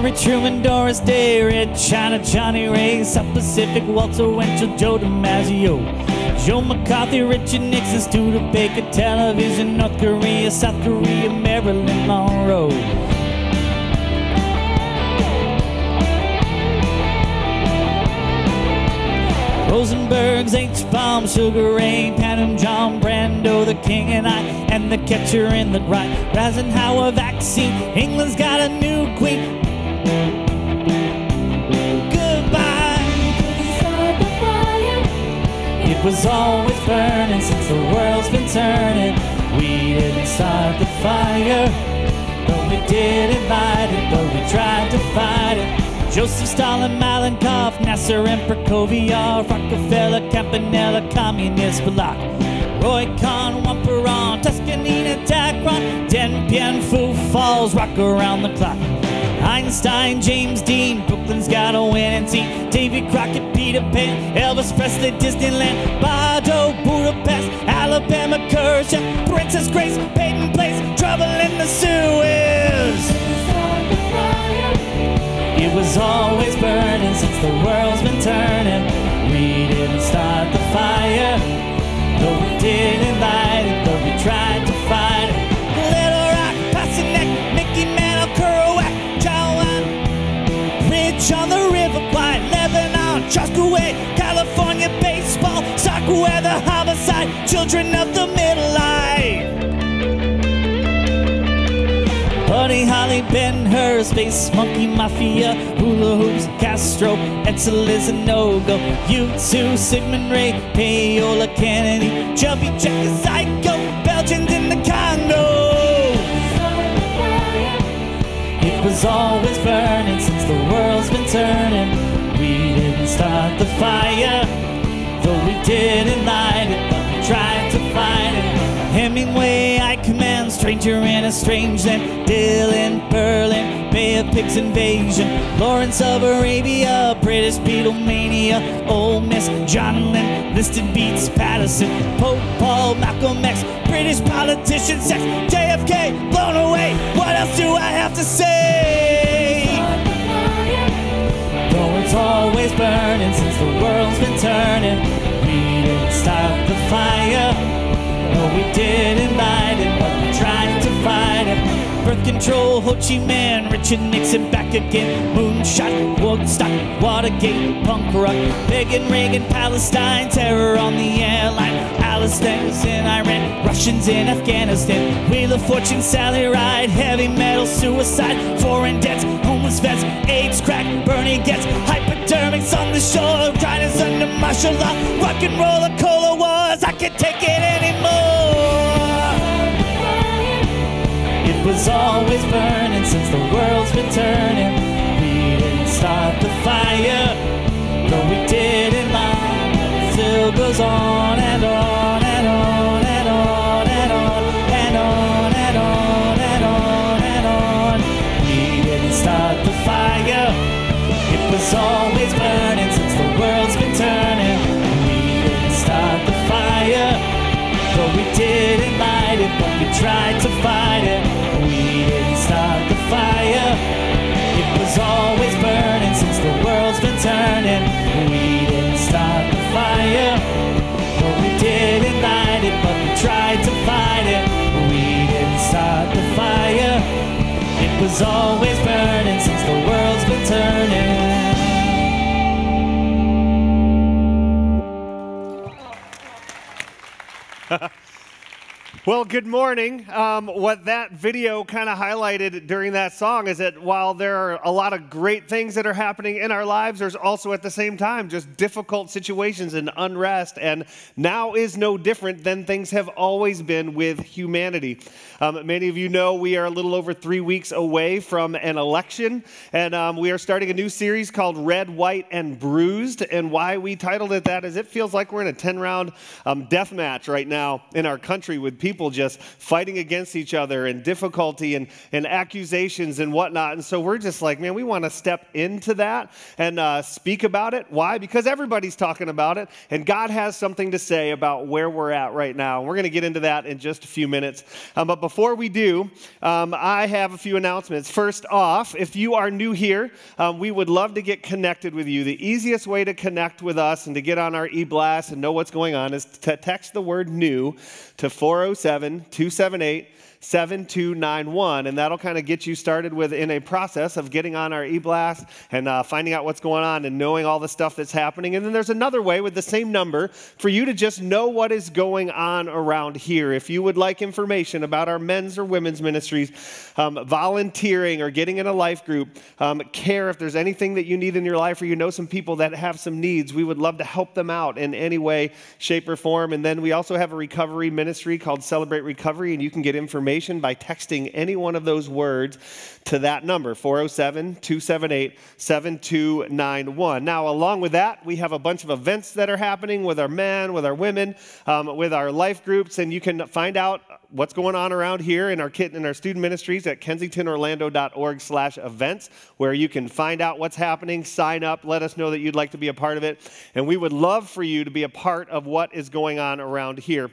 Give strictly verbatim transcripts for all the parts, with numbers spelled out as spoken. Harry Truman, Doris Day, Red China, Johnny Ray, South Pacific, Walter Winchell, Joe DiMaggio, Joe McCarthy, Richard Nixon, Studebaker, Television, North Korea, South Korea, Marilyn Monroe. Rosenbergs, H-bomb, Sugar Ray, Panem, John Brando, the King and I, and the catcher in the right. Eisenhower vaccine, England's got a new queen. Goodbye. It was always burning since the world's been turning. We didn't start the fire, but we did invite it, but we tried to fight it. Joseph Stalin, Malenkov, Nasser and Prokofiev, Rockefeller, Campanella, Communist Bloc, Roy Khan, Wamperon, Tuscanina, Dacron, Dien Bien Phu Falls, rock around the clock. Einstein, James Dean, Brooklyn's got a winning team, Davy Crockett, Peter Pan, Elvis Presley, Disneyland, Bardo, Budapest, Alabama, Kershaw, Princess Grace, Peyton Place, Trouble in the Suez. It was always burning since the world's been turning. We didn't start the fire, though we did invite it, though we tried to fight it. Little Rock, Pasternak, Mickey Mantle, Kerouac, John Wayne, Bridge on the River Kwai, Lebanon, Chosquet, California baseball, soccer weather, homicide, children of the middle life. Buddy Holly, Ben-Hur, Space Monkey Mafia, Hula Hoops, Castro, Edsel is a no-go, U two, Sigmund Ray, Paola Kennedy, Chubby Checker, Psycho, Belgians in the Congo. It was always burning since the world's been turning. We didn't start the fire, though we didn't light it, but we tried to fight it. Hemingway, Eichmann, Stranger in a Strange Land, Dylan, Berlin, Bay of Pigs Invasion, Lawrence of Arabia, British Beatlemania, Ole Miss, John Lennon, Listed Beats, Patterson, Pope, Paul, Malcolm X, British politician sex, J F K, blown away, what else do I have to say? Though it's always burning since the world's been turning, we didn't start the fire. Oh, we didn't light it, but we tried to fight it. Birth control, Ho Chi Minh, Richard Nixon back again. Moonshot, Woodstock, Watergate, punk rock. Begin Reagan, Palestine, terror on the airline. Palestinians in Iran, Russians in Afghanistan. Wheel of Fortune, Sally Ride, heavy metal, suicide. Foreign debts, homeless vets, AIDS, crack, Bernie gets. Hypodermics on the shore, grinders under martial law. Rock and roller, cola wars, I can't take it anymore. It was always burning since the world's been turning. We didn't start the fire, though we didn't lie. It still goes on and on and on and on and on and on and on and on and on. We didn't start the fire. It was always burning since the world's been turning. We didn't start the fire. But we didn't light it, but we tried to fight it. We didn't start the fire. It was always burning since the world's been turning. We didn't start the fire. But we didn't light it, but we tried to fight it. We didn't start the fire. It was always burning since the world's been turning. Well, good morning. Um, what that video kind of highlighted during that song is that while there are a lot of great things that are happening in our lives, there's also at the same time just difficult situations and unrest, and now is no different than things have always been with humanity. Um, many of you know we are a little over three weeks away from an election, and um, we are starting a new series called Red, White, and Bruised, and why we titled it that is it feels like we're in a ten-round um, death match right now in our country with people people just fighting against each other and difficulty and, and accusations and whatnot. And so we're just like, man, we want to step into that and uh, speak about it. Why? Because everybody's talking about it, and God has something to say about where we're at right now. We're going to get into that in just a few minutes. Um, but before we do, um, I have a few announcements. First off, if you are new here, um, we would love to get connected with you. The easiest way to connect with us and to get on our e-blast and know what's going on is to text the word new to four oh seven, two seven eight, seven two nine one, and that'll kind of get you started within a process of getting on our e-blast and uh, finding out what's going on and knowing all the stuff that's happening. And then there's another way with the same number for you to just know what is going on around here. If you would like information about our men's or women's ministries, um, volunteering or getting in a life group, um, care, if there's anything that you need in your life or you know some people that have some needs, we would love to help them out in any way, shape, or form. And then we also have a recovery ministry called Celebrate Recovery, and you can get information by texting any one of those words to that number, four oh seven, two seven eight, seven two nine one. Now, along with that, we have a bunch of events that are happening with our men, with our women, um, with our life groups, and you can find out what's going on around here in our kit and our student ministries at kensington orlando dot org slash events, where you can find out what's happening, sign up, let us know that you'd like to be a part of it, and we would love for you to be a part of what is going on around here.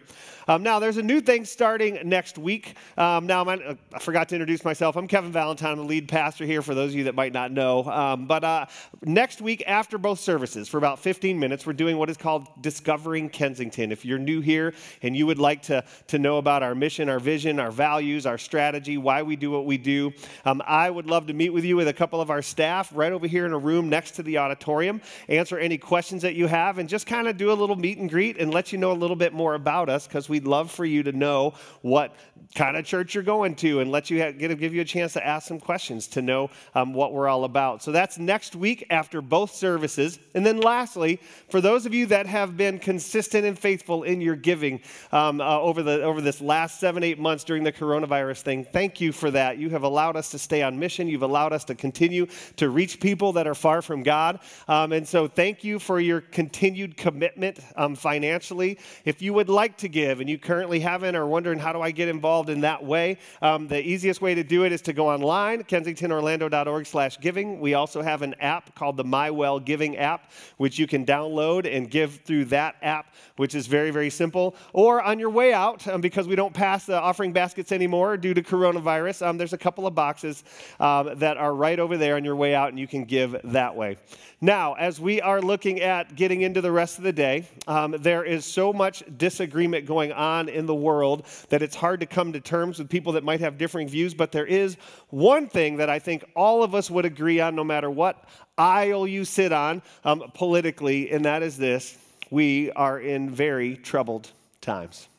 Um, now, there's a new thing starting next week. Um, now, my, uh, I forgot to introduce myself. I'm Kevin Valentine. I'm the lead pastor here, for those of you that might not know. Um, but uh, next week, after both services, for about fifteen minutes, we're doing what is called Discovering Kensington. If you're new here and you would like to, to know about our mission, our vision, our values, our strategy, why we do what we do, um, I would love to meet with you with a couple of our staff right over here in a room next to the auditorium, answer any questions that you have, and just kind of do a little meet and greet and let you know a little bit more about us, because we We'd love for you to know what kind of church you're going to and let you have, get, give you a chance to ask some questions to know um, what we're all about. So that's next week after both services. And then lastly, for those of you that have been consistent and faithful in your giving um, uh, over, the, over this last seven, eight months during the coronavirus thing, thank you for that. You have allowed us to stay on mission. You've allowed us to continue to reach people that are far from God. Um, and so thank you for your continued commitment um, financially. If you would like to give, and you currently haven't, or wondering how do I get involved in that way, um, the easiest way to do it is to go online, kensington orlando dot org slash giving. We also have an app called the My Well Giving app, which you can download and give through that app, which is very, very simple. Or on your way out, um, because we don't pass the offering baskets anymore due to coronavirus, um, there's a couple of boxes um, that are right over there on your way out, and you can give that way. Now, as we are looking at getting into the rest of the day, um, there is so much disagreement going on on in the world that it's hard to come to terms with people that might have differing views, but there is one thing that I think all of us would agree on no matter what aisle you sit on um, politically, and that is this: we are in very troubled times.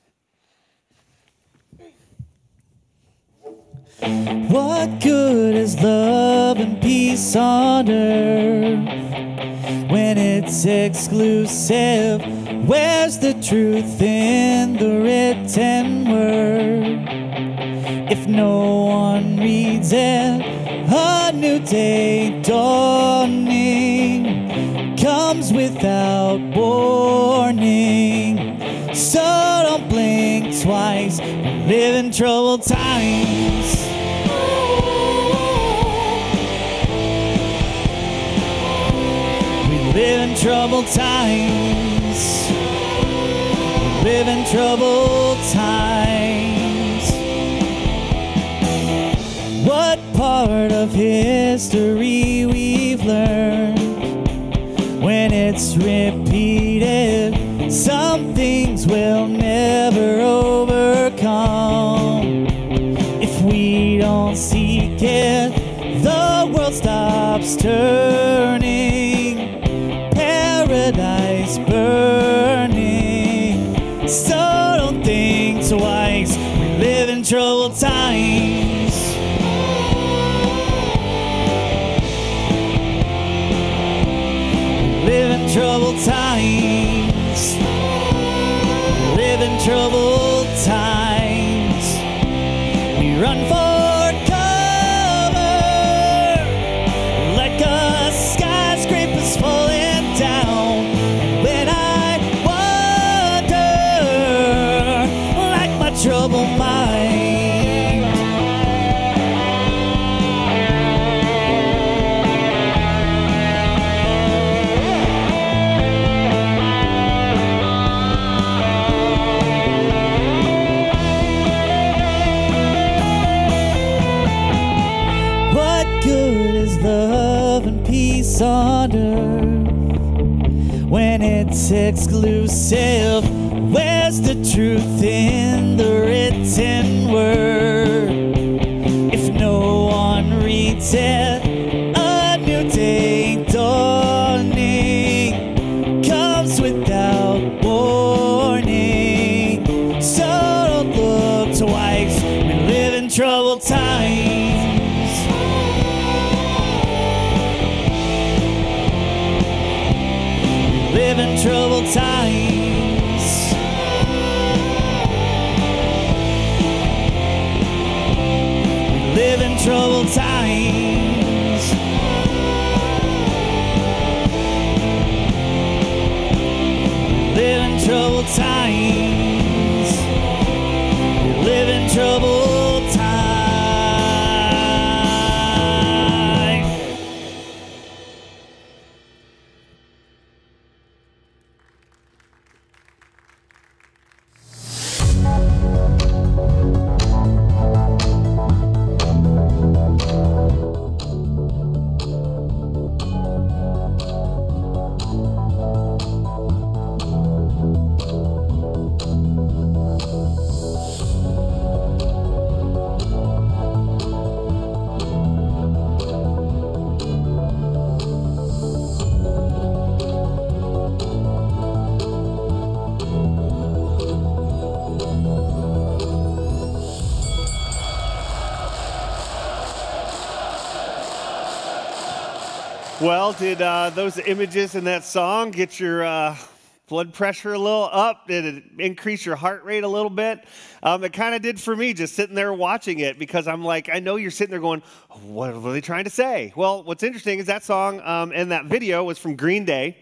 What good is love and peace on earth when it's exclusive? Where's the truth in the written word? If no one reads it, a new day dawning comes without warning. So don't blink twice, we live in troubled times. We live in troubled times. We live in troubled times. What part of history we've learned? When it's repeated, some things we'll never overcome. If we don't seek it, the world stops turning. Paradise burning. So don't think twice, we live in troubled times. We live in troubled times. We live in troubled times. We run for cover like a skyscraper's falling down. When I wonder, like my trouble place on earth when it's exclusive? Where's the truth in the written word? If no one reads it, a new day dawning comes without warning. So don't look twice, we live in troubled times. In troubled times, we live in troubled times. We live in troubled times. We live in troubled times. Well, did uh, those images in that song get your uh, blood pressure a little up? Did it increase your heart rate a little bit? Um, it kind of did for me, just sitting there watching it, because I'm like, I know you're sitting there going, what are they trying to say? Well, what's interesting is that song um, and that video was from Green Day,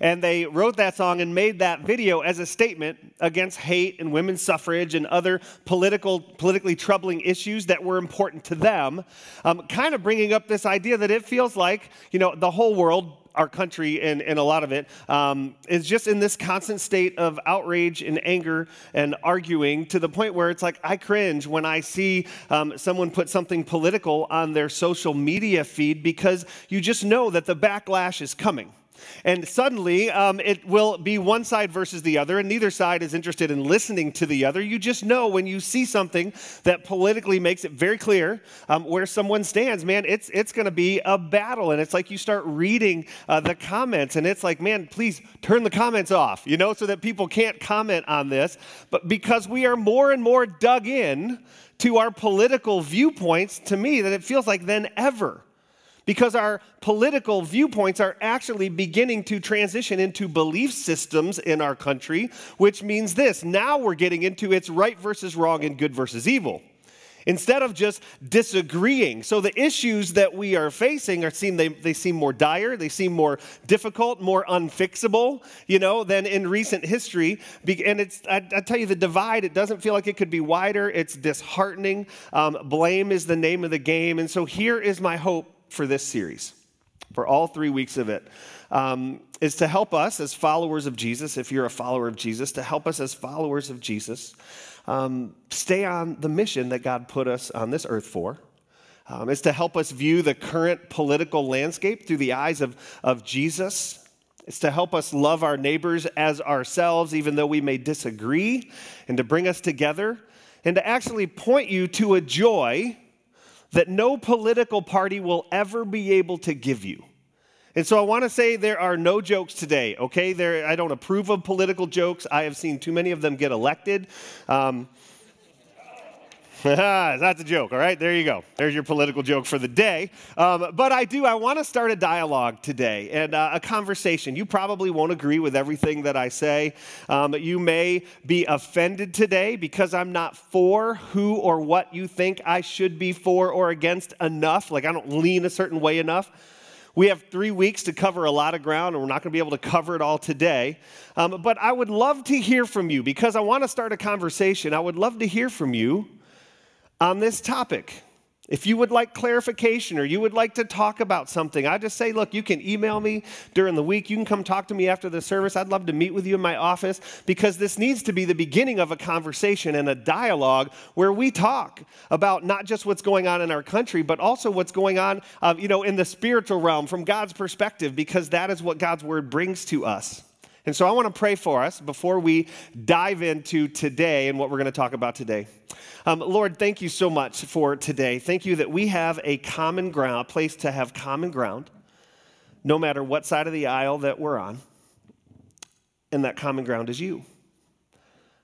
and they wrote that song and made that video as a statement against hate and women's suffrage and other political, politically troubling issues that were important to them, um, kind of bringing up this idea that it feels like, you know, the whole world, our country, and, and a lot of it, um, is just in this constant state of outrage and anger and arguing, to the point where it's like, I cringe when I see um, someone put something political on their social media feed, because you just know that the backlash is coming. And suddenly, um, it will be one side versus the other, and neither side is interested in listening to the other. You just know when you see something that politically makes it very clear um, where someone stands, man, it's it's going to be a battle. And it's like you start reading uh, the comments, and it's like, man, please turn the comments off, you know, so that people can't comment on this. But because we are more and more dug in to our political viewpoints, to me, that it feels like than ever. Because our political viewpoints are actually beginning to transition into belief systems in our country, which means this: now we're getting into it's right versus wrong and good versus evil, instead of just disagreeing. So the issues that we are facing are seem they, they seem more dire, they seem more difficult, more unfixable, you know, than in recent history. And it's I, I tell you, the divide, it doesn't feel like it could be wider. It's disheartening. Um, blame is the name of the game. And so here is my hope for this series, for all three weeks of it, um, is to help us as followers of Jesus, if you're a follower of Jesus, to help us as followers of Jesus um, stay on the mission that God put us on this earth for. Um, is to help us view the current political landscape through the eyes of, of Jesus. It's to help us love our neighbors as ourselves, even though we may disagree, and to bring us together, and to actually point you to a joy that no political party will ever be able to give you. And so I want to say there are no jokes today, okay? There, I don't approve of political jokes. I have seen too many of them get elected. Um, that's a joke, all right? There you go. There's your political joke for the day. Um, but I do, I want to start a dialogue today and uh, a conversation. You probably won't agree with everything that I say. Um, you may be offended today because I'm not for who or what you think I should be for or against enough. Like, I don't lean a certain way enough. We have three weeks to cover a lot of ground, and we're not going to be able to cover it all today. Um, but I would love to hear from you, because I want to start a conversation. I would love to hear from you on this topic. If you would like clarification or you would like to talk about something, I just say, look, you can email me during the week. You can come talk to me after the service. I'd love to meet with you in my office, because this needs to be the beginning of a conversation and a dialogue where we talk about not just what's going on in our country, but also what's going on uh, you know, in the spiritual realm from God's perspective, because that is what God's word brings to us. And so I want to pray for us before we dive into today and what we're going to talk about today. Um, Lord, thank you so much for today. Thank you that we have a common ground, a place to have common ground, no matter what side of the aisle that we're on. And that common ground is you.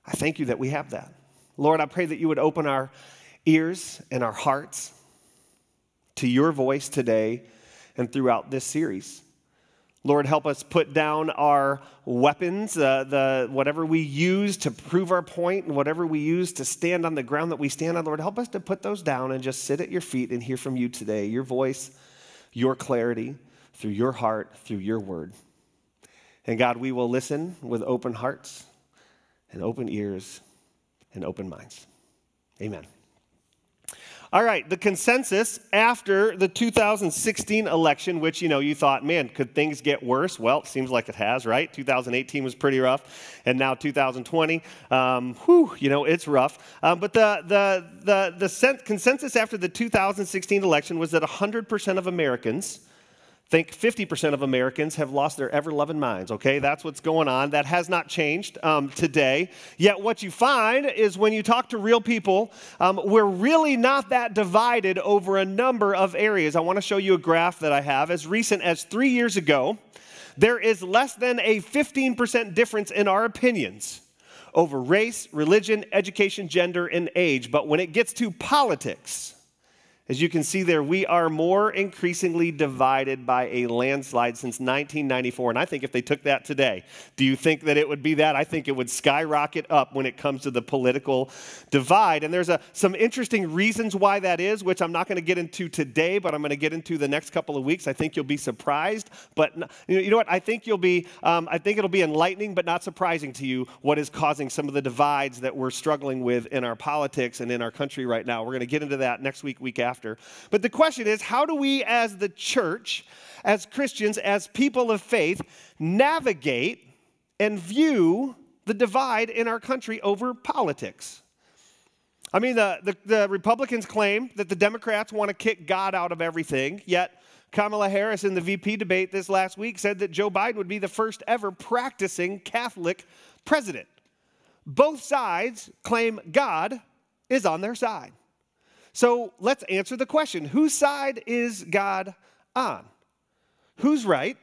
I thank you that we have that. Lord, I pray that you would open our ears and our hearts to your voice today and throughout this series. Lord, help us put down our weapons, uh, the, whatever we use to prove our point and whatever we use to stand on the ground that we stand on. Lord, help us to put those down and just sit at your feet and hear from you today, your voice, your clarity, through your heart, through your word. And God, we will listen with open hearts and open ears and open minds. Amen. All right, the consensus after the two thousand sixteen election, which, you know, you thought, man, could things get worse? Well, it seems like it has, right? two thousand eighteen was pretty rough, and now two thousand twenty, um, whew, you know, it's rough. Um, but the, the, the, the consensus after the two thousand sixteen election was that one hundred percent of Americans think fifty percent of Americans have lost their ever-loving minds, okay? That's what's going on. That has not changed um, today. Yet what you find is when you talk to real people, um, we're really not that divided over a number of areas. I want to show you a graph that I have. As recent as three years ago, there is less than a fifteen percent difference in our opinions over race, religion, education, gender, and age. But when it gets to politics, as you can see there, we are more increasingly divided by a landslide since nineteen ninety-four. And I think if they took that today, do you think that it would be that? I think it would skyrocket up when it comes to the political divide. And there's a, some interesting reasons why that is, which I'm not going to get into today, but I'm going to get into the next couple of weeks. I think you'll be surprised. But you know what? I think you'll be, um, I think it'll be enlightening, but not surprising to you what is causing some of the divides that we're struggling with in our politics and in our country right now. We're going to get into that next week, week after. But the question is, how do we as the church, as Christians, as people of faith, navigate and view the divide in our country over politics? I mean, the, the, the Republicans claim that the Democrats want to kick God out of everything, yet Kamala Harris in the V P debate this last week said that Joe Biden would be the first ever practicing Catholic president. Both sides claim God is on their side. So let's answer the question, whose side is God on? Who's right?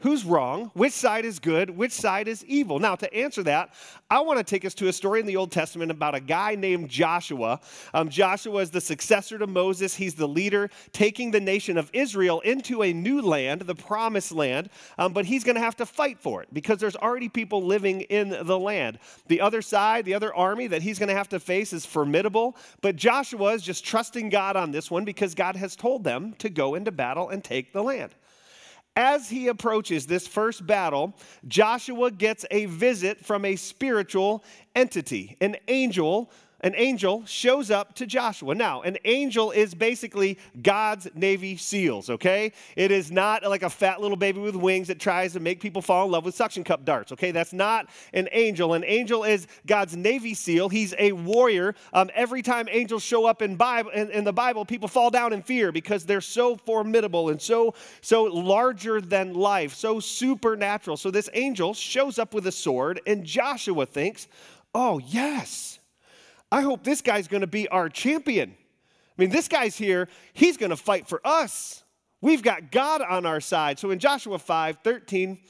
Who's wrong? Which side is good? Which side is evil? Now, to answer that, I want to take us to a story in the Old Testament about a guy named Joshua. Um, Joshua is the successor to Moses. He's the leader taking the nation of Israel into a new land, the promised land, um, but he's going to have to fight for it because there's already people living in the land. The other side, the other army that he's going to have to face is formidable, but Joshua is just trusting God on this one because God has told them to go into battle and take the land. As he approaches this first battle, Joshua gets a visit from a spiritual entity. An angel, an angel shows up to Joshua. Now, an angel is basically God's Navy SEALs, okay? It is not like a fat little baby with wings that tries to make people fall in love with suction cup darts, okay? That's not an angel. An angel is God's Navy SEAL. He's a warrior. Um, every time angels show up in, Bible, in, in the Bible, people fall down in fear because they're so formidable and so, so larger than life, so supernatural. So this angel shows up with a sword, and Joshua thinks, oh, yes, I hope this guy's going to be our champion. I mean, this guy's here. He's going to fight for us. We've got God on our side. So in Joshua five thirteen,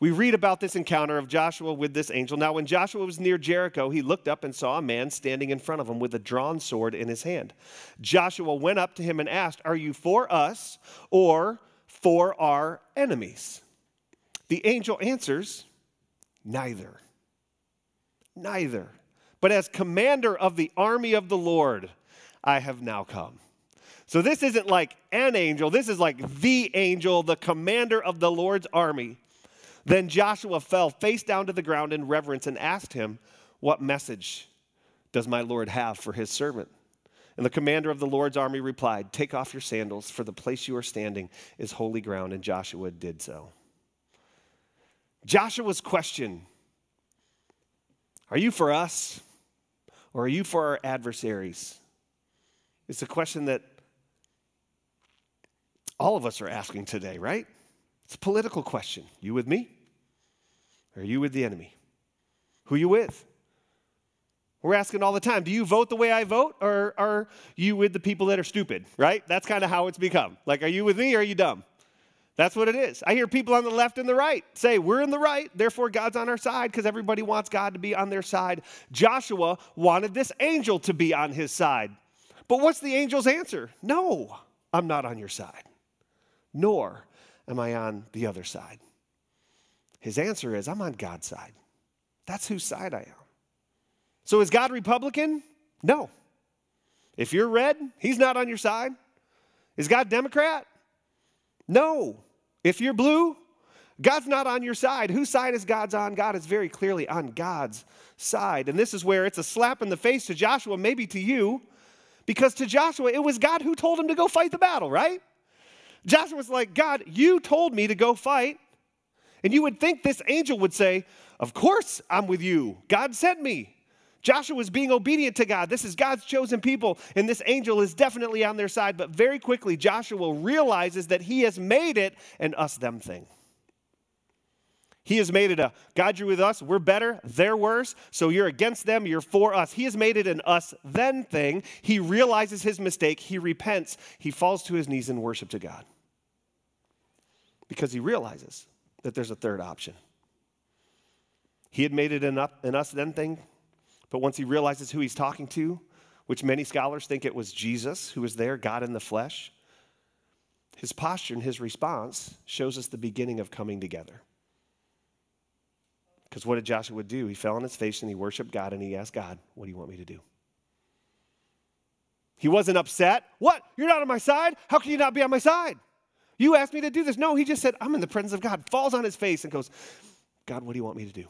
we read about this encounter of Joshua with this angel. Now, when Joshua was near Jericho, he looked up and saw a man standing in front of him with a drawn sword in his hand. Joshua went up to him and asked, "Are you for us or for our enemies?" The angel answers, "Neither. Neither. But as commander of the army of the Lord, I have now come." So this isn't like an angel. This is like the angel, the commander of the Lord's army. Then Joshua fell face down to the ground in reverence and asked him, "What message does my Lord have for his servant?" And the commander of the Lord's army replied, "Take off your sandals, for the place you are standing is holy ground." And Joshua did so. Joshua's question, are you for us or are you for our adversaries? It's a question that all of us are asking today, right? It's a political question. You with me? Or are you with the enemy? Who are you with? We're asking all the time, do you vote the way I vote, or are you with the people that are stupid, right? That's kind of how it's become. Like, are you with me or are you dumb? That's what it is. I hear people on the left and the right say, we're in the right, therefore God's on our side, because everybody wants God to be on their side. Joshua wanted this angel to be on his side. But what's the angel's answer? No, I'm not on your side, nor am I on the other side. His answer is, I'm on God's side. That's whose side I am. So is God Republican? No. If you're red, he's not on your side. Is God Democrat? No. If you're blue, God's not on your side. Whose side is God's on? God is very clearly on God's side. And this is where it's a slap in the face to Joshua, maybe to you, because to Joshua, it was God who told him to go fight the battle, right? Joshua's like, God, you told me to go fight. And you would think this angel would say, of course I'm with you. God sent me. Joshua is being obedient to God. This is God's chosen people, and this angel is definitely on their side. But very quickly, Joshua realizes that he has made it an us-them thing. He has made it a, God, you're with us, we're better, they're worse, so you're against them, you're for us. He has made it an us-then thing. He realizes his mistake. He repents. He falls to his knees in worship to God because he realizes that there's a third option. He had made it an us-then thing. But once he realizes who he's talking to, which many scholars think it was Jesus who was there, God in the flesh, his posture and his response shows us the beginning of coming together. Because what did Joshua do? He fell on his face and he worshiped God and he asked God, what do you want me to do? He wasn't upset. What? You're not on my side? How can you not be on my side? You asked me to do this. No, he just said, I'm in the presence of God, falls on his face and goes, God, what do you want me to do?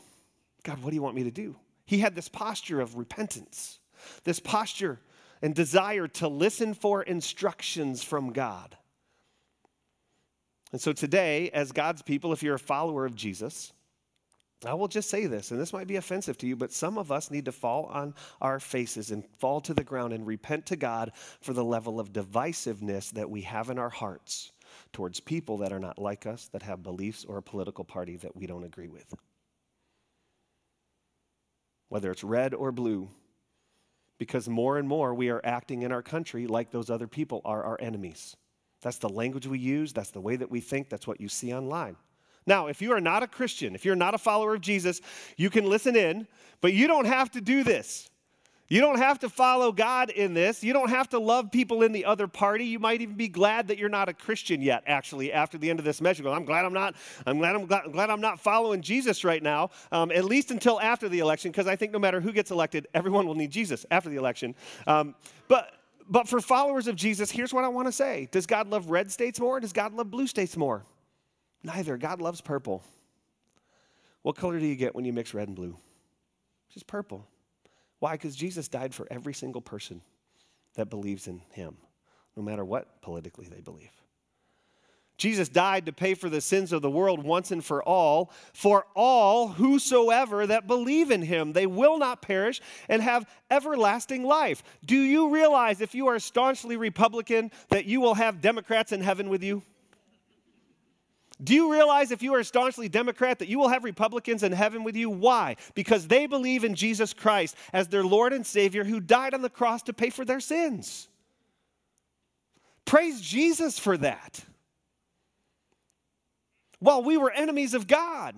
God, what do you want me to do? He had this posture of repentance, this posture and desire to listen for instructions from God. And so today, as God's people, if you're a follower of Jesus, I will just say this, and this might be offensive to you, but some of us need to fall on our faces and fall to the ground and repent to God for the level of divisiveness that we have in our hearts towards people that are not like us, that have beliefs or a political party that we don't agree with. Whether it's red or blue, because more and more we are acting in our country like those other people are our enemies. That's the language we use. That's the way that we think. That's what you see online. Now, if you are not a Christian, if you're not a follower of Jesus, you can listen in, but you don't have to do this. You don't have to follow God in this. You don't have to love people in the other party. You might even be glad that you're not a Christian yet, actually, after the end of this message. I'm glad I'm not, I'm glad I'm, glad, I'm, glad I'm not following Jesus right now, um, at least until after the election, because I think no matter who gets elected, everyone will need Jesus after the election. Um, but, but for followers of Jesus, here's what I want to say. Does God love red states more? Does God love blue states more? Neither. God loves purple. What color do you get when you mix red and blue? Just purple. Why? Because Jesus died for every single person that believes in him, no matter what politically they believe. Jesus died to pay for the sins of the world once and for all, for all whosoever that believe in him. They will not perish and have everlasting life. Do you realize if you are staunchly Republican that you will have Democrats in heaven with you? Do you realize if you are staunchly Democrat that you will have Republicans in heaven with you? Why? Because they believe in Jesus Christ as their Lord and Savior who died on the cross to pay for their sins. Praise Jesus for that. While we were enemies of God,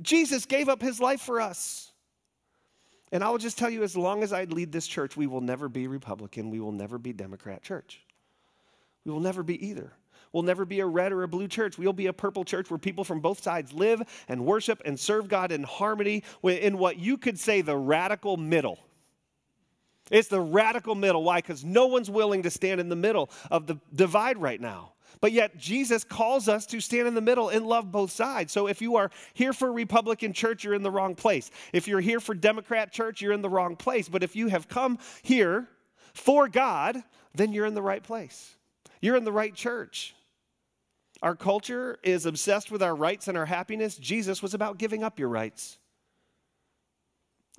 Jesus gave up his life for us. And I will just tell you, as long as I lead this church, we will never be Republican. We will never be Democrat church. We will never be either. We'll never be a red or a blue church. We'll be a purple church where people from both sides live and worship and serve God in harmony in what you could say the radical middle. It's the radical middle. Why? Because no one's willing to stand in the middle of the divide right now. But yet Jesus calls us to stand in the middle and love both sides. So if you are here for Republican church, you're in the wrong place. If you're here for Democrat church, you're in the wrong place. But if you have come here for God, then you're in the right place. You're in the right church. Our culture is obsessed with our rights and our happiness. Jesus was about giving up your rights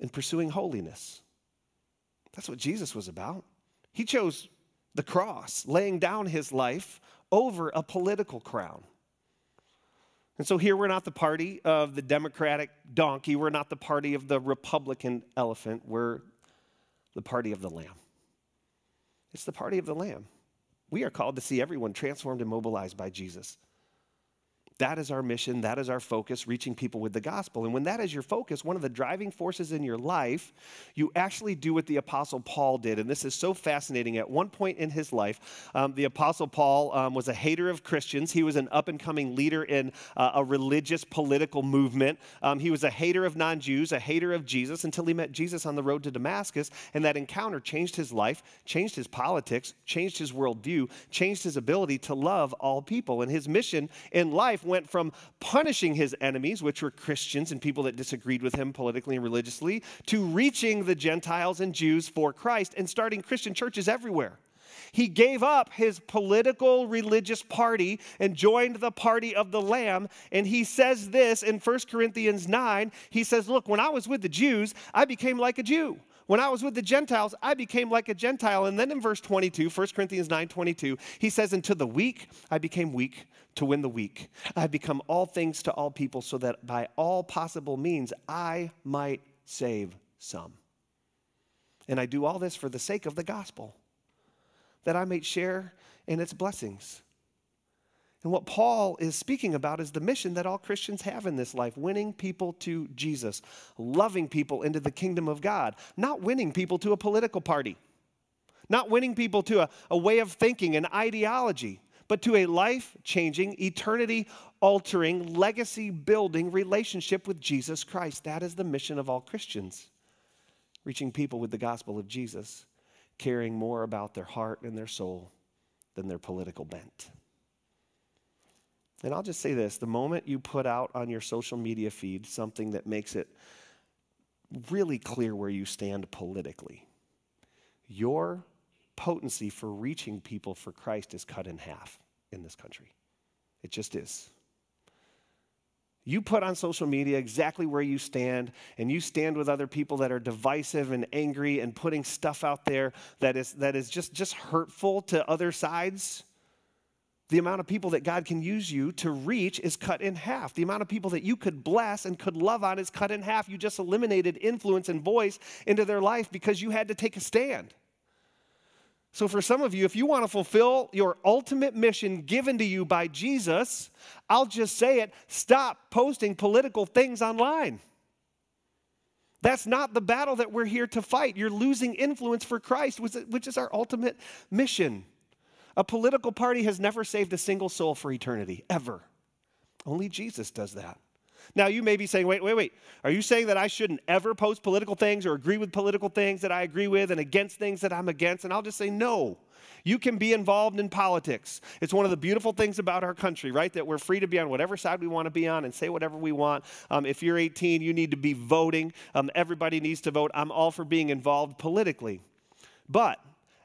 and pursuing holiness. That's what Jesus was about. He chose the cross, laying down his life over a political crown. And so here we're not the party of the Democratic donkey. We're not the party of the Republican elephant. We're the party of the Lamb. It's the party of the Lamb. We are called to see everyone transformed and mobilized by Jesus. That is our mission. That is our focus, reaching people with the gospel. And when that is your focus, one of the driving forces in your life, you actually do what the Apostle Paul did. And this is so fascinating. At one point in his life, um, the Apostle Paul um, was a hater of Christians. He was an up-and-coming leader in uh, a religious political movement. Um, he was a hater of non-Jews, a hater of Jesus, until he met Jesus on the road to Damascus. And that encounter changed his life, changed his politics, changed his worldview, changed his ability to love all people. And his mission in life went from punishing his enemies, which were Christians and people that disagreed with him politically and religiously, to reaching the Gentiles and Jews for Christ and starting Christian churches everywhere. He gave up his political religious party and joined the party of the Lamb. And he says this in First Corinthians nine. He says, look, when I was with the Jews, I became like a Jew. When I was with the Gentiles, I became like a Gentile. And then in verse twenty-two, First Corinthians nine twenty-two, he says, and to the weak, I became weak to win the weak. I become all things to all people so that by all possible means, I might save some. And I do all this for the sake of the gospel, that I may share in its blessings. And what Paul is speaking about is the mission that all Christians have in this life, winning people to Jesus, loving people into the kingdom of God, not winning people to a political party, not winning people to a, a way of thinking, an ideology, but to a life-changing, eternity-altering, legacy-building relationship with Jesus Christ. That is the mission of all Christians, reaching people with the gospel of Jesus, caring more about their heart and their soul than their political bent. And I'll just say this, the moment you put out on your social media feed something that makes it really clear where you stand politically, your potency for reaching people for Christ is cut in half in this country. It just is. You put on social media exactly where you stand, and you stand with other people that are divisive and angry and putting stuff out there that is, that is just, just hurtful to other sides. The amount of people that God can use you to reach is cut in half. The amount of people that you could bless and could love on is cut in half. You just eliminated influence and voice into their life because you had to take a stand. So for some of you, if you want to fulfill your ultimate mission given to you by Jesus, I'll just say it, stop posting political things online. That's not the battle that we're here to fight. You're losing influence for Christ, which is our ultimate mission. A political party has never saved a single soul for eternity, ever. Only Jesus does that. Now, you may be saying, wait, wait, wait. Are you saying that I shouldn't ever post political things or agree with political things that I agree with and against things that I'm against? And I'll just say, no. You can be involved in politics. It's one of the beautiful things about our country, right? That we're free to be on whatever side we want to be on and say whatever we want. Um, if you're eighteen, you need to be voting. Um, everybody needs to vote. I'm all for being involved politically. But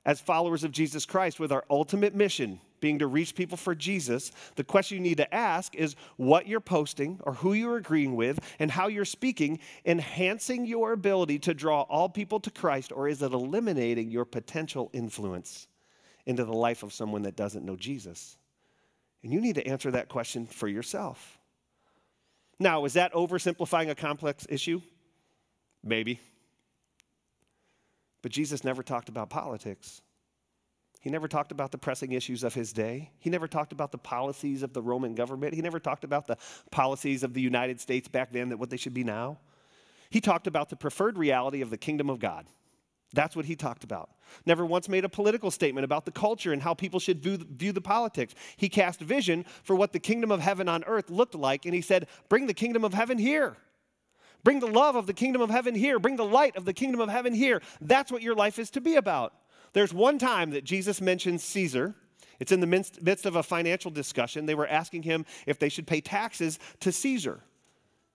as followers of Jesus Christ, with our ultimate mission being to reach people for Jesus, the question you need to ask is what you're posting or who you're agreeing with and how you're speaking, enhancing your ability to draw all people to Christ, or is it eliminating your potential influence into the life of someone that doesn't know Jesus? And you need to answer that question for yourself. Now, is that oversimplifying a complex issue? Maybe. But Jesus never talked about politics. He never talked about the pressing issues of his day. He never talked about the policies of the Roman government. He never talked about the policies of the United States back then, that what they should be now. He talked about the preferred reality of the kingdom of God. That's what he talked about. Never once made a political statement about the culture and how people should view, view the politics. He cast vision for what the kingdom of heaven on earth looked like, and he said, bring the kingdom of heaven here. Bring the love of the kingdom of heaven here. Bring the light of the kingdom of heaven here. That's what your life is to be about. There's one time that Jesus mentions Caesar. It's in the midst of a financial discussion. They were asking him if they should pay taxes to Caesar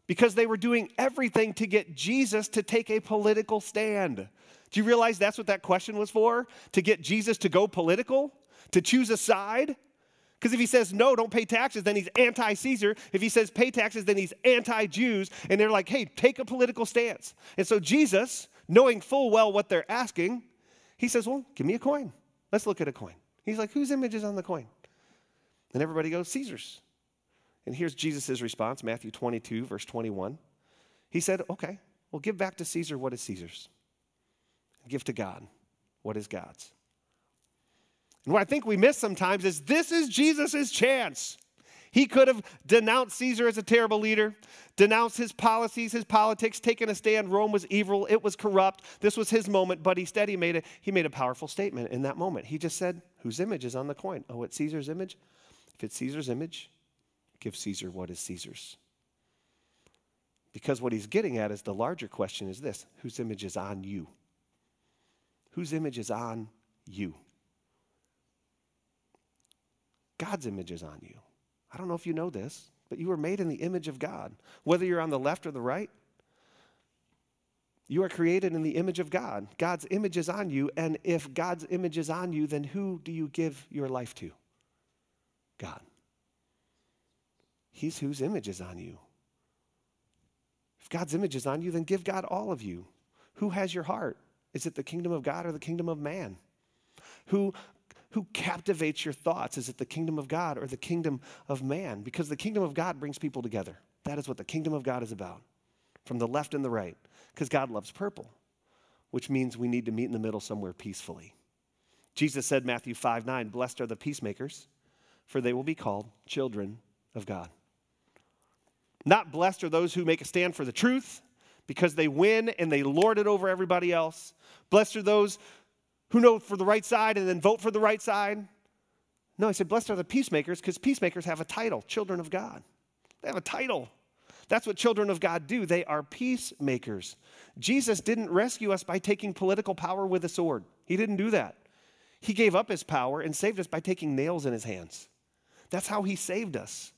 because they were doing everything to get Jesus to take a political stand, Do you realize that's what that question was for? To get Jesus to go political? To choose a side? Because if he says, no, don't pay taxes, then he's anti-Caesar. If he says pay taxes, then he's anti-Jews. And they're like, hey, take a political stance. And so Jesus, knowing full well what they're asking, he says, well, give me a coin. Let's look at a coin. He's like, whose image is on the coin? And everybody goes, Caesar's. And here's Jesus' response, Matthew twenty-two, verse twenty-one. He said, okay, well, give back to Caesar what is Caesar's. Give to God what is God's. And what I think we miss sometimes is this is Jesus' chance. He could have denounced Caesar as a terrible leader, denounced his policies, his politics, taken a stand. Rome was evil. It was corrupt. This was his moment, but instead he made a, he made a powerful statement in that moment. He just said, whose image is on the coin? Oh, it's Caesar's image? If it's Caesar's image, give Caesar what is Caesar's. Because what he's getting at is the larger question is this, whose image is on you? Whose image is on you? God's image is on you. I don't know if you know this, but you were made in the image of God. Whether you're on the left or the right, you are created in the image of God. God's image is on you, and if God's image is on you, then who do you give your life to? God. He's whose image is on you. If God's image is on you, then give God all of you. Who has your heart? Is it the kingdom of God or the kingdom of man? Who, who captivates your thoughts? Is it the kingdom of God or the kingdom of man? Because the kingdom of God brings people together. That is what the kingdom of God is about, from the left and the right, because God loves purple, which means we need to meet in the middle somewhere peacefully. Jesus said, Matthew five nine, blessed are the peacemakers, for they will be called children of God. Not blessed are those who make a stand for the truth, because they win and they lord it over everybody else. Blessed are those who know for the right side and then vote for the right side. No, he said, blessed are the peacemakers, because peacemakers have a title, children of God. They have a title. That's what children of God do. They are peacemakers. Jesus didn't rescue us by taking political power with a sword. He didn't do that. He gave up his power and saved us by taking nails in his hands. That's how he saved us.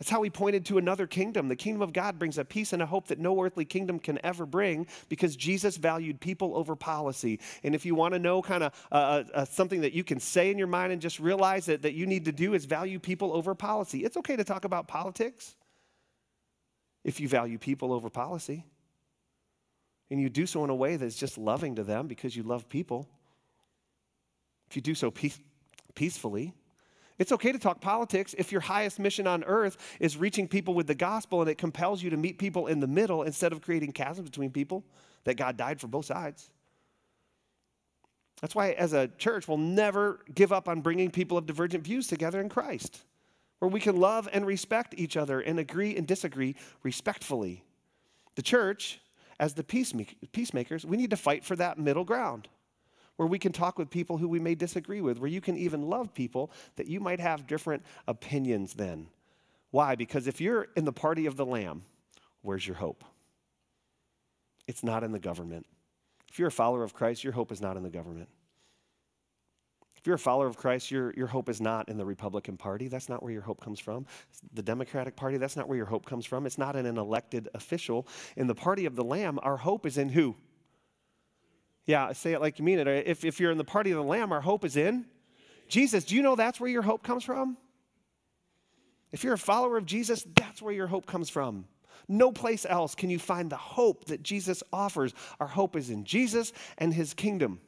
That's how he pointed to another kingdom. The kingdom of God brings a peace and a hope that no earthly kingdom can ever bring, because Jesus valued people over policy. And if you want to know kind of uh, uh, something that you can say in your mind and just realize that, that you need to do is value people over policy. It's okay to talk about politics if you value people over policy. And you do so in a way that's just loving to them because you love people. If you do so peace- peacefully. It's okay to talk politics if your highest mission on earth is reaching people with the gospel and it compels you to meet people in the middle instead of creating chasms between people, that God died for both sides. That's why as a church, we'll never give up on bringing people of divergent views together in Christ, where we can love and respect each other and agree and disagree respectfully. The church, as the peacemakers, we need to fight for that middle ground, where we can talk with people who we may disagree with, where you can even love people that you might have different opinions than. Why? Because if you're in the party of the Lamb, where's your hope? It's not in the government. If you're a follower of Christ, your hope is not in the government. If you're a follower of Christ, your, your hope is not in the Republican Party. That's not where your hope comes from. The Democratic Party, that's not where your hope comes from. It's not in an elected official. In the party of the Lamb, our hope is in who? Yeah, say it like you mean it. If, if you're in the party of the Lamb, our hope is in Jesus. Do you know that's where your hope comes from? If you're a follower of Jesus, that's where your hope comes from. No place else can you find the hope that Jesus offers. Our hope is in Jesus and his kingdom.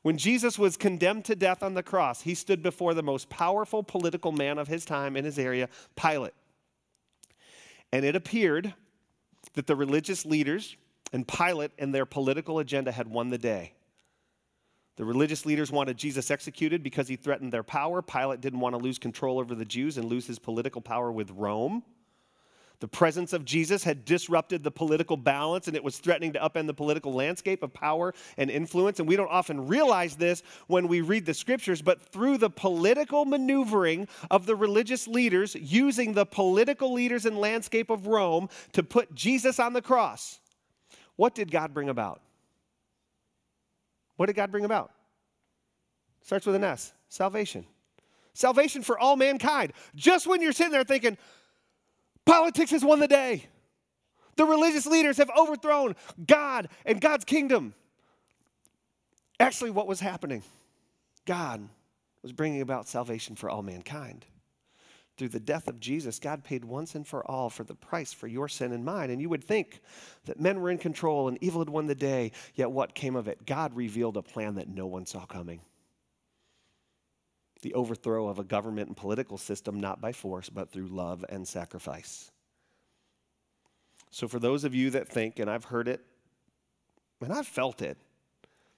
When Jesus was condemned to death on the cross, he stood before the most powerful political man of his time in his area, Pilate. And it appeared that the religious leaders and Pilate and their political agenda had won the day. The religious leaders wanted Jesus executed because he threatened their power. Pilate didn't want to lose control over the Jews and lose his political power with Rome. The presence of Jesus had disrupted the political balance, and it was threatening to upend the political landscape of power and influence. And we don't often realize this when we read the scriptures, but through the political maneuvering of the religious leaders, using the political leaders and landscape of Rome to put Jesus on the cross, what did God bring about? What did God bring about? Starts with an S, salvation. Salvation for all mankind. Just when you're sitting there thinking, politics has won the day. The religious leaders have overthrown God and God's kingdom. Actually, what was happening? God was bringing about salvation for all mankind. Through the death of Jesus, God paid once and for all for the price for your sin and mine. And you would think that men were in control and evil had won the day, yet what came of it? God revealed a plan that no one saw coming. The overthrow of a government and political system, not by force, but through love and sacrifice. So for those of you that think, and I've heard it, and I've felt it,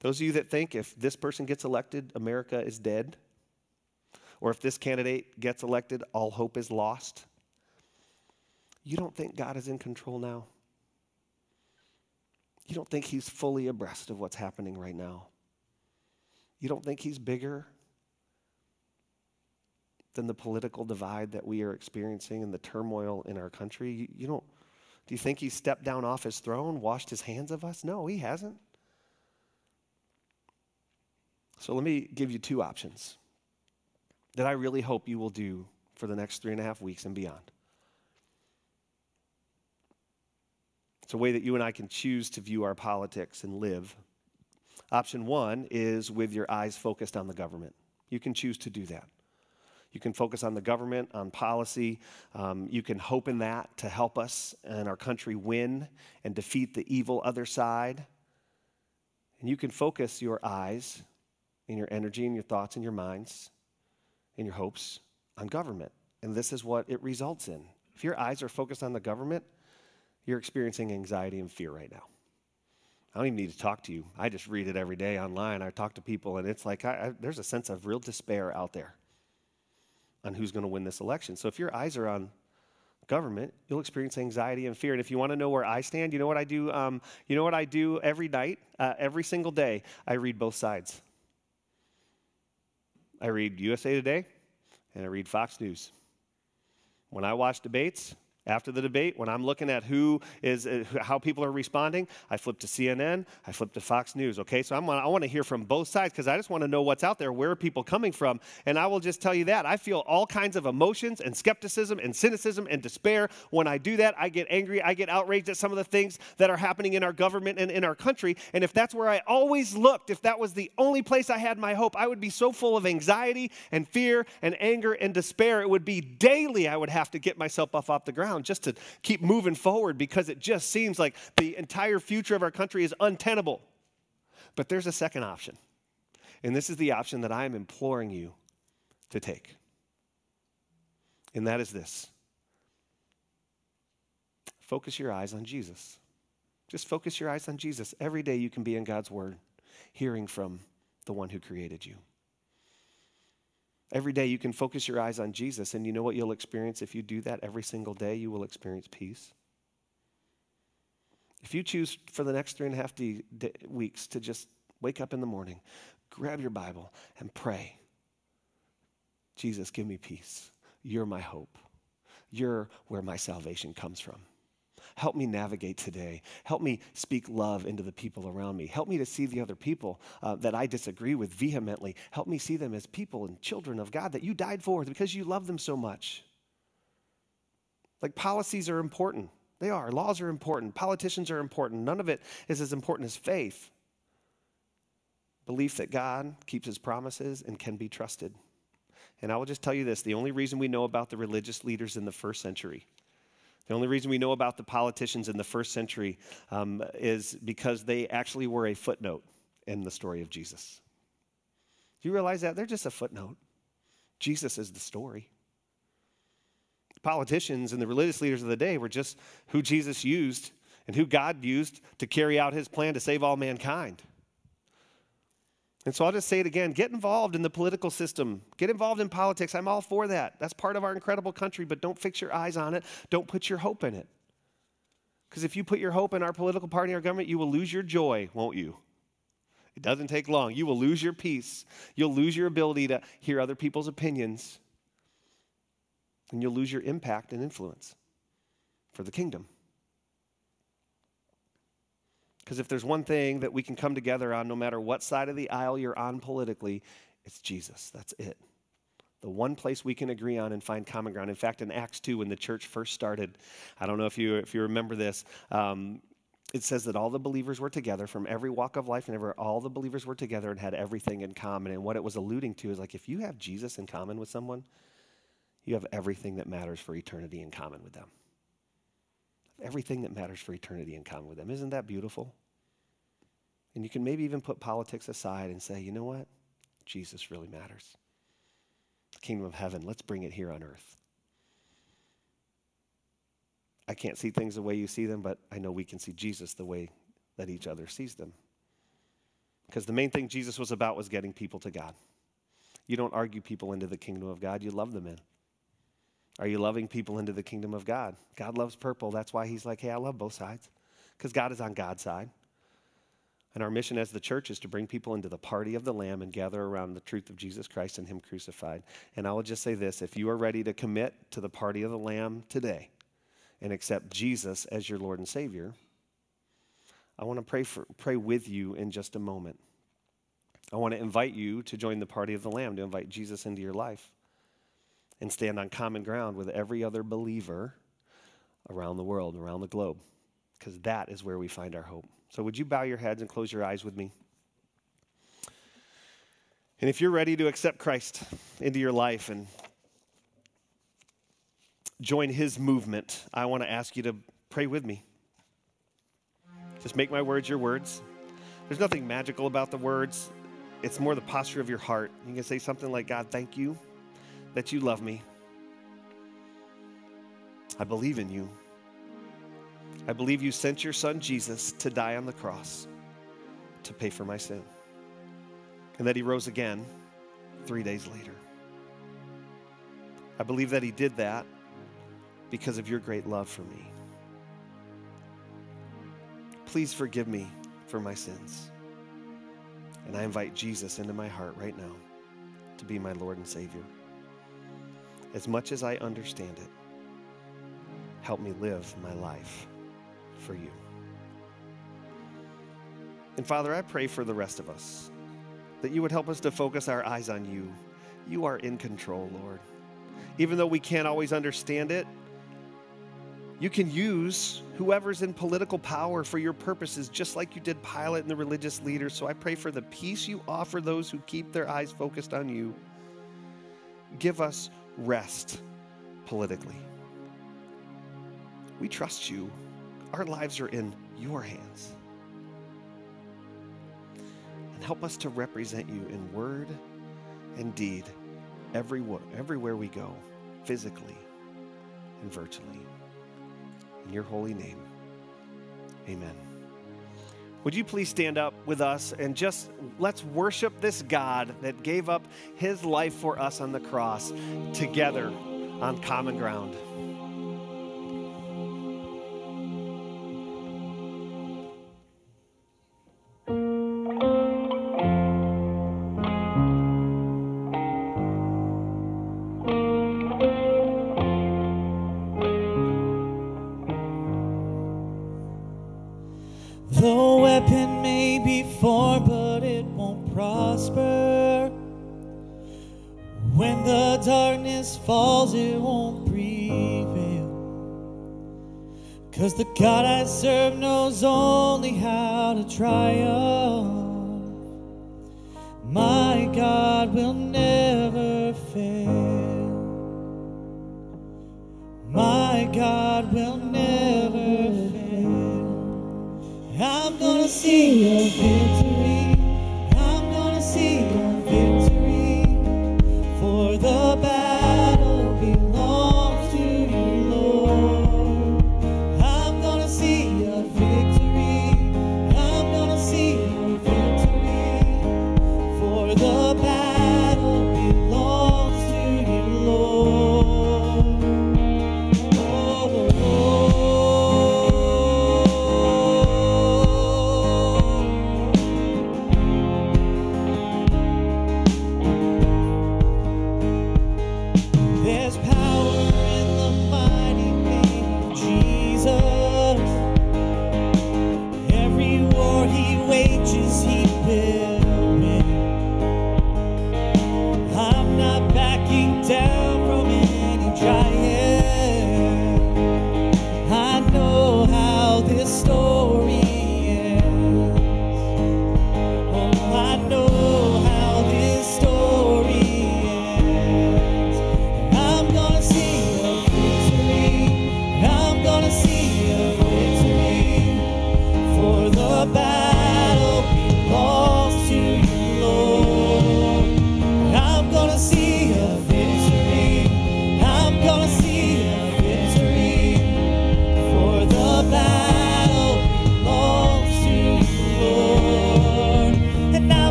those of you that think if this person gets elected, America is dead, or if this candidate gets elected, all hope is lost, you don't think God is in control now. You don't think he's fully abreast of what's happening right now. You don't think he's bigger than the political divide that we are experiencing and the turmoil in our country. You, you don't, do you think he stepped down off his throne, washed his hands of us? No, he hasn't. So let me give you two options that I really hope you will do for the next three and a half weeks and beyond. It's a way that you and I can choose to view our politics and live. Option one is with your eyes focused on the government. You can choose to do that. You can focus on the government, on policy. Um, you can hope in that to help us and our country win and defeat the evil other side. And you can focus your eyes and your energy and your thoughts and your minds and your hopes on government. And this is what it results in. If your eyes are focused on the government, you're experiencing anxiety and fear right now. I don't even need to talk to you. I just read it every day online. I talk to people, and it's like I, I, there's a sense of real despair out there on who's going to win this election. So if your eyes are on government, you'll experience anxiety and fear. And if you want to know where I stand, you know what I do? Um, you know what I do every night, uh, every single day? I read both sides. I read U S A Today, and I read Fox News. When I watch debates, after the debate, when I'm looking at who is, uh, how people are responding, I flip to C N N, I flip to Fox News, okay? So I'm, I want to hear from both sides because I just want to know what's out there, where are people coming from? And I will just tell you that. I feel all kinds of emotions and skepticism and cynicism and despair. When I do that, I get angry, I get outraged at some of the things that are happening in our government and in our country. And if that's where I always looked, if that was the only place I had my hope, I would be so full of anxiety and fear and anger and despair. It would be daily I would have to get myself up off the ground just to keep moving forward because it just seems like the entire future of our country is untenable. But there's a second option, and this is the option that I am imploring you to take, and that is this. Focus your eyes on Jesus. Just focus your eyes on Jesus. Every day you can be in God's Word, hearing from the one who created you. Every day you can focus your eyes on Jesus, and you know what you'll experience if you do that every single day? You will experience peace. If you choose for the next three and a half d- d- weeks to just wake up in the morning, grab your Bible, and pray, Jesus, give me peace. You're my hope. You're where my salvation comes from. Help me navigate today. Help me speak love into the people around me. Help me to see the other people uh, that I disagree with vehemently. Help me see them as people and children of God that you died for because you love them so much. Like policies are important. They are. Laws are important. Politicians are important. None of it is as important as faith. Belief that God keeps his promises and can be trusted. And I will just tell you this, the only reason we know about the religious leaders in the first century The only reason we know about the politicians in the first century um, is because they actually were a footnote in the story of Jesus. Do you realize that? They're just a footnote. Jesus is the story. The politicians and the religious leaders of the day were just who Jesus used and who God used to carry out his plan to save all mankind. And so I'll just say it again, get involved in the political system. Get involved in politics. I'm all for that. That's part of our incredible country, but don't fix your eyes on it. Don't put your hope in it. Because if you put your hope in our political party, our government, you will lose your joy, won't you? It doesn't take long. You will lose your peace. You'll lose your ability to hear other people's opinions. And you'll lose your impact and influence for the kingdom. Because if there's one thing that we can come together on, no matter what side of the aisle you're on politically, it's Jesus. That's it. The one place we can agree on and find common ground. In fact, in Acts two, when the church first started, I don't know if you if you remember this, um, it says that all the believers were together from every walk of life, and ever, all the believers were together and had everything in common. And what it was alluding to is like, if you have Jesus in common with someone, you have everything that matters for eternity in common with them. Everything that matters for eternity in common with them. Isn't that beautiful? And you can maybe even put politics aside and say, you know what? Jesus really matters. The kingdom of heaven, let's bring it here on earth. I can't see things the way you see them, but I know we can see Jesus the way that each other sees them. Because the main thing Jesus was about was getting people to God. You don't argue people into the kingdom of God, you love them in. Are you loving people into the kingdom of God? God loves purple. That's why he's like, hey, I love both sides. Because God is on God's side. And our mission as the church is to bring people into the party of the Lamb and gather around the truth of Jesus Christ and him crucified. And I will just say this, if you are ready to commit to the party of the Lamb today and accept Jesus as your Lord and Savior, I want to pray for, pray with you in just a moment. I want to invite you to join the party of the Lamb, to invite Jesus into your life and stand on common ground with every other believer around the world, around the globe, because that is where we find our hope. So would you bow your heads and close your eyes with me? And if you're ready to accept Christ into your life and join his movement, I want to ask you to pray with me. Just make my words your words. There's nothing magical about the words. It's more the posture of your heart. You can say something like, God, thank you that you love me. I believe in you. I believe you sent your son Jesus to die on the cross to pay for my sin, and that he rose again three days later. I believe that he did that because of your great love for me. Please forgive me for my sins, and I invite Jesus into my heart right now to be my Lord and Savior. As much as I understand it, help me live my life for you. And Father, I pray for the rest of us, that you would help us to focus our eyes on you. You are in control, Lord. Even though we can't always understand it, you can use whoever's in political power for your purposes, just like you did Pilate and the religious leaders. So I pray for the peace you offer those who keep their eyes focused on you. Give us rest politically. We trust you. Our lives are in your hands. And help us to represent you in word and deed everywhere, everywhere we go, physically and virtually. In your holy name, amen. Would you please stand up with us and just let's worship this God that gave up his life for us on the cross together on common ground. The God I serve knows only how to triumph. My God will never fail. My God will never fail. I'm gonna see your victory. I'm gonna see your victory. For the battle.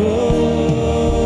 Good. Oh, you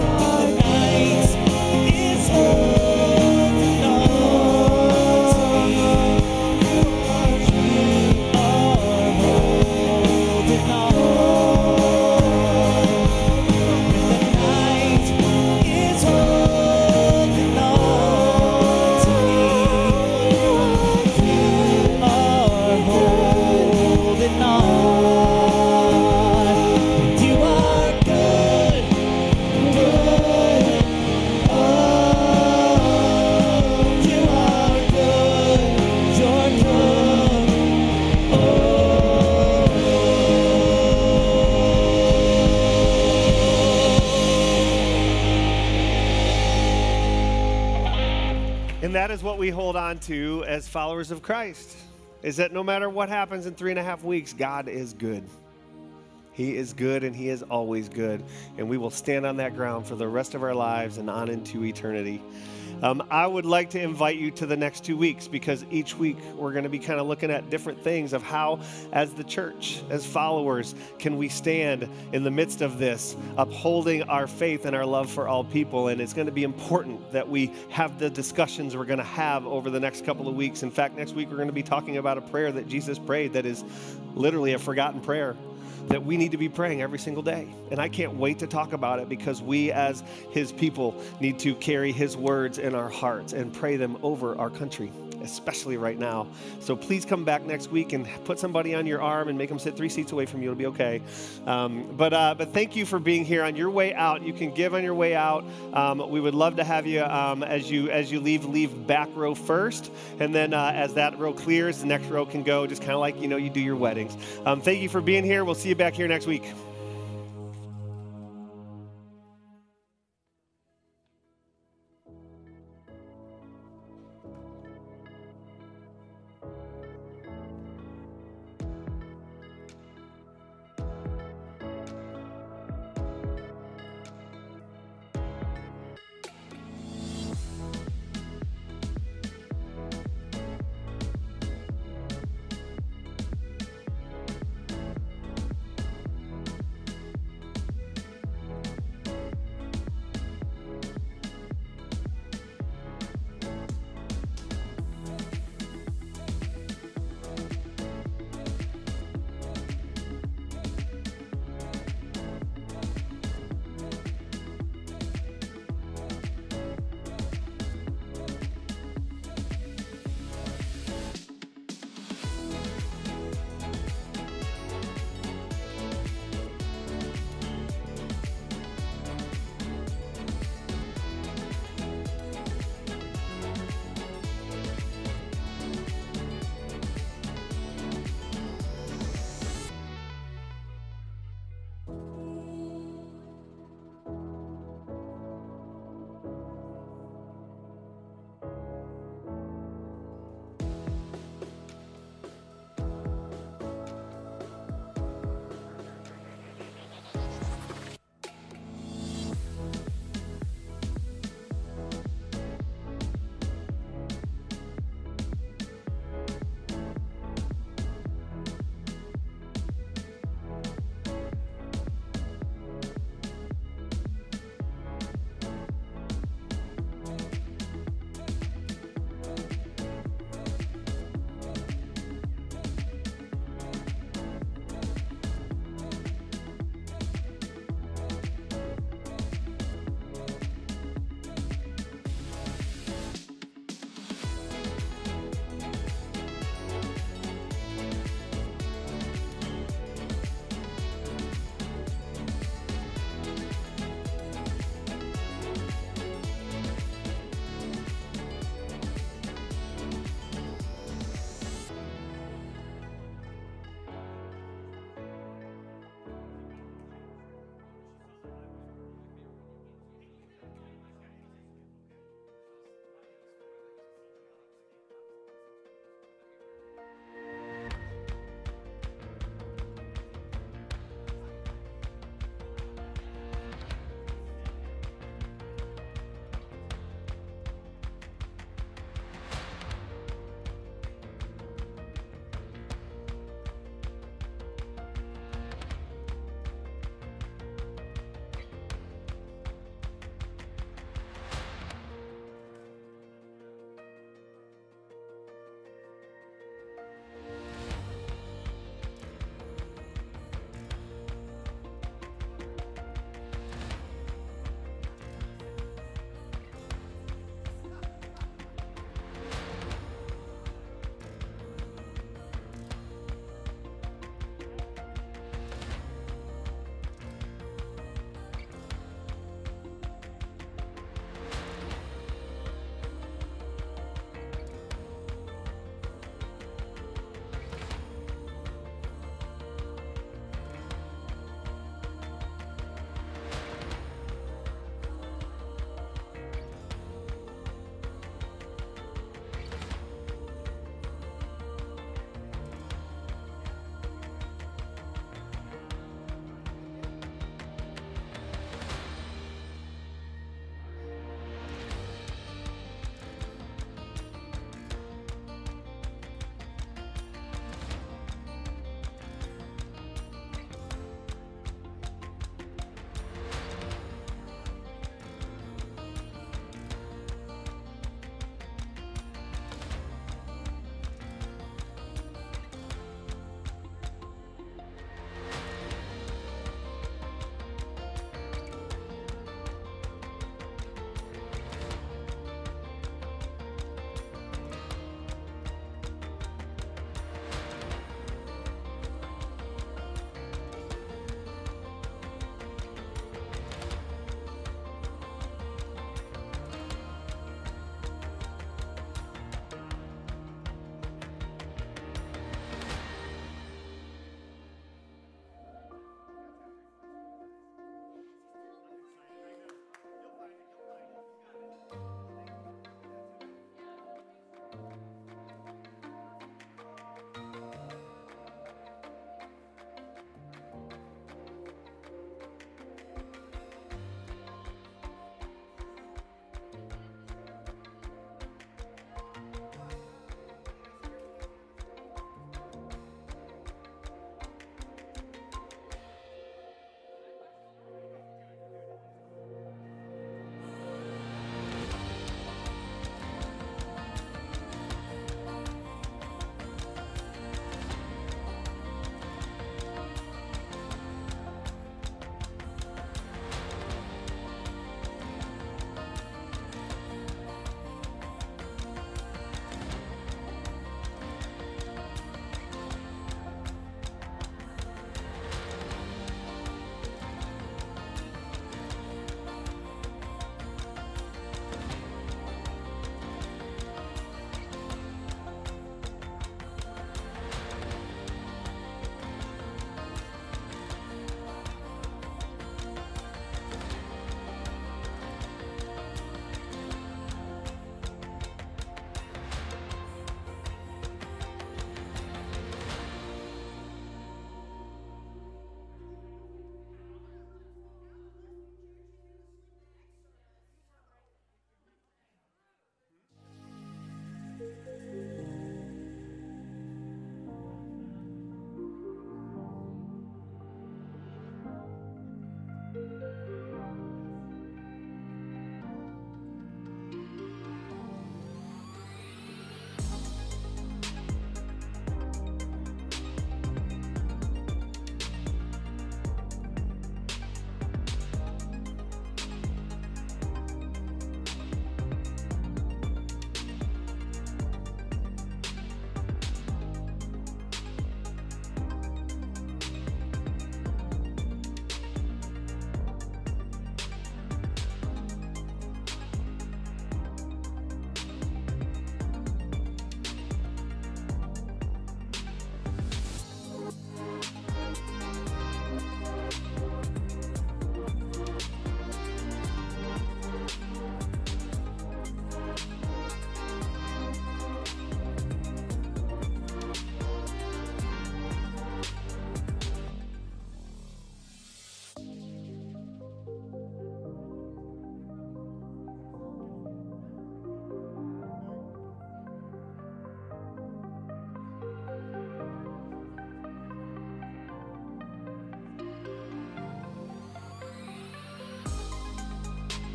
are that is what we hold on to as followers of Christ, is that no matter what happens in three and a half weeks, God is good. He is good, and he is always good, and we will stand on that ground for the rest of our lives and on into eternity. Um, I would like to invite you to the next two weeks because each week we're going to be kind of looking at different things of how, as the church, as followers, can we stand in the midst of this, upholding our faith and our love for all people. And it's going to be important that we have the discussions we're going to have over the next couple of weeks. In fact, next week we're going to be talking about a prayer that Jesus prayed that is literally a forgotten prayer that we need to be praying every single day. And I can't wait to talk about it because we as his people need to carry his words in our hearts and pray them over our country, especially right now. So please come back next week and put somebody on your arm and make them sit three seats away from you. It'll be okay. Um, but uh, but thank you for being here. On your way out, you can give on your way out. Um, we would love to have you um, as you as you leave, leave back row first. And then uh, as that row clears, the next row can go, just kind of like, you know, you do your weddings. Um, thank you for being here. We'll see you back here next week.